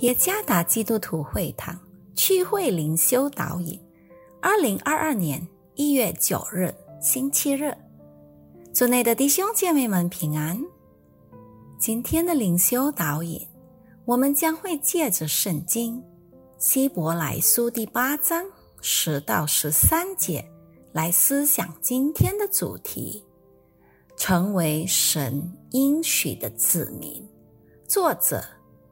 耶加达基督徒会堂区会灵修导引，2022年1月9日星期日。主内的弟兄姐妹们平安。今天的灵修导引，我们将会借着圣经希伯来书第8章10到13节来思想今天的主题：成为神应许的子民。作者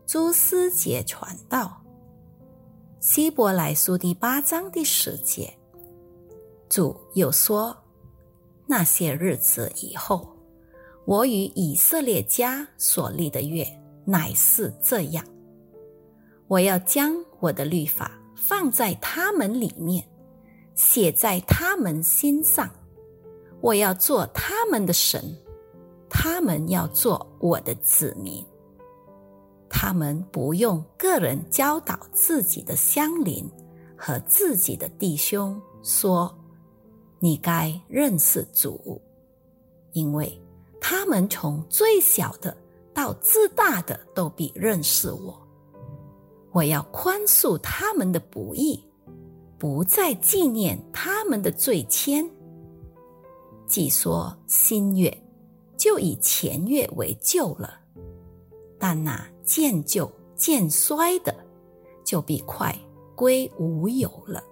朱思杰传道。希伯来书第8章第10节，主又说：那些日子以后，我与以色列家所立的约乃是这样，我要将我的律法放在他们里面，写在他们心上，我要做他们的神，他们要做我的子民。他们不用个人教导自己的乡邻和自己的弟兄说：你该认识主，因为他们从最小的到至大的都必认识我。我要宽恕他们的不义，不再纪念他们的罪愆。既说新约，就以前约为旧了。但那渐旧渐衰的，就必快归无有了。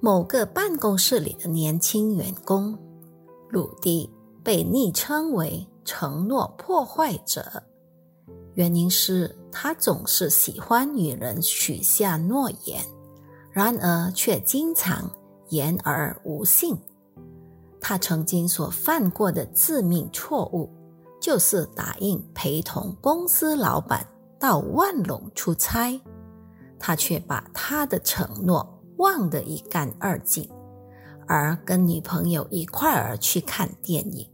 某个办公室里的年轻员工鲁迪被昵称为承诺破坏者，原因是他总是喜欢与人许下诺言，然而却经常言而无信。他曾经所犯过的致命错误，就是答应陪同公司老板到万隆出差，他却把他的承诺忘得一干二净，而跟女朋友一块儿去看电影，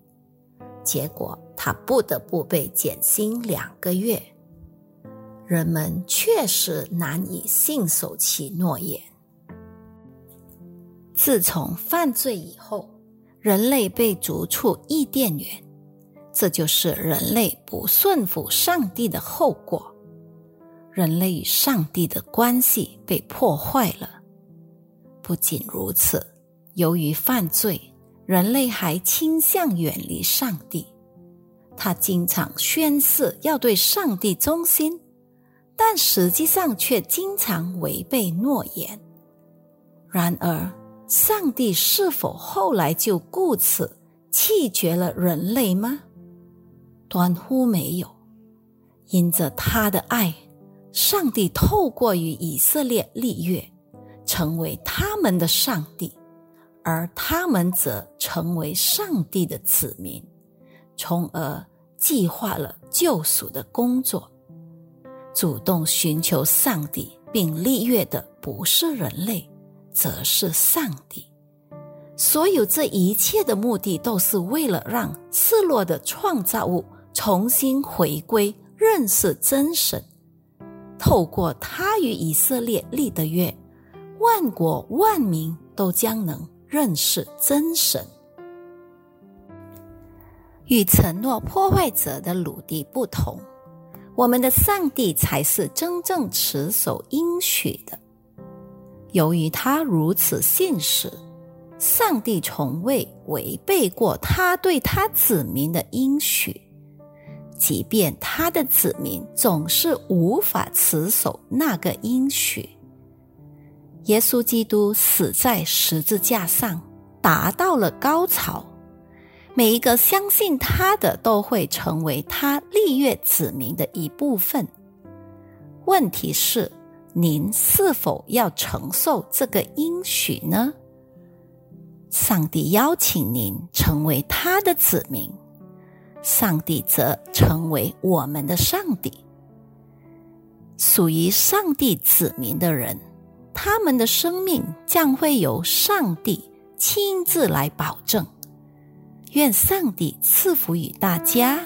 结果他不得不被减薪2个月。人们确实难以信守其诺言。自从犯罪以后，人类被逐出伊甸园，这就是人类不顺服上帝的后果。人类与上帝的关系被破坏了。不仅如此，由于犯罪，人类还倾向远离上帝。他经常宣誓要对上帝忠心，但实际上却经常违背诺言。然而，上帝是否后来就故此弃绝了人类吗？断乎没有。因着他的爱，上帝透过与以色列立约，成为他们的上帝，而他们则成为上帝的子民，从而计划了救赎的工作。主动寻求上帝并立约的不是人类，则是上帝。所有这一切的目的，都是为了让失落的创造物重新回归认识真神。透过他与以色列立的约，万国万民都将能认识真神。与承诺破坏者的鲁迪不同，我们的上帝才是真正持守应许的。由于他如此信实，上帝从未违背过他对他子民的应许，即便他的子民总是无法持守那个应许。耶稣基督死在十字架上达到了高潮，每一个相信他的都会成为他立约子民的一部分。问题是，您是否要承受这个应许呢？上帝邀请您成为他的子民，上帝则成为我们的上帝。属于上帝子民的人，他们的生命将会由上帝亲自来保证。愿上帝赐福于大家。